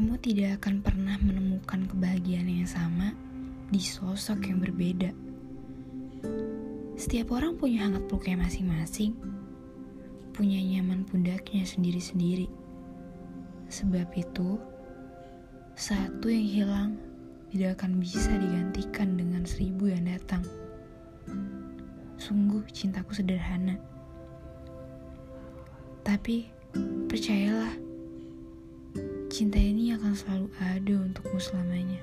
kamu tidak akan pernah menemukan kebahagiaan yang sama di sosok yang berbeda. Setiap orang punya hangat peluknya masing-masing, punya nyaman pundaknya sendiri-sendiri. Sebab itu, satu yang hilang tidak akan bisa digantikan dengan 1000 yang datang. Sungguh cintaku sederhana. Tapi, percayalah, cinta ini akan selalu ada untukmu selamanya.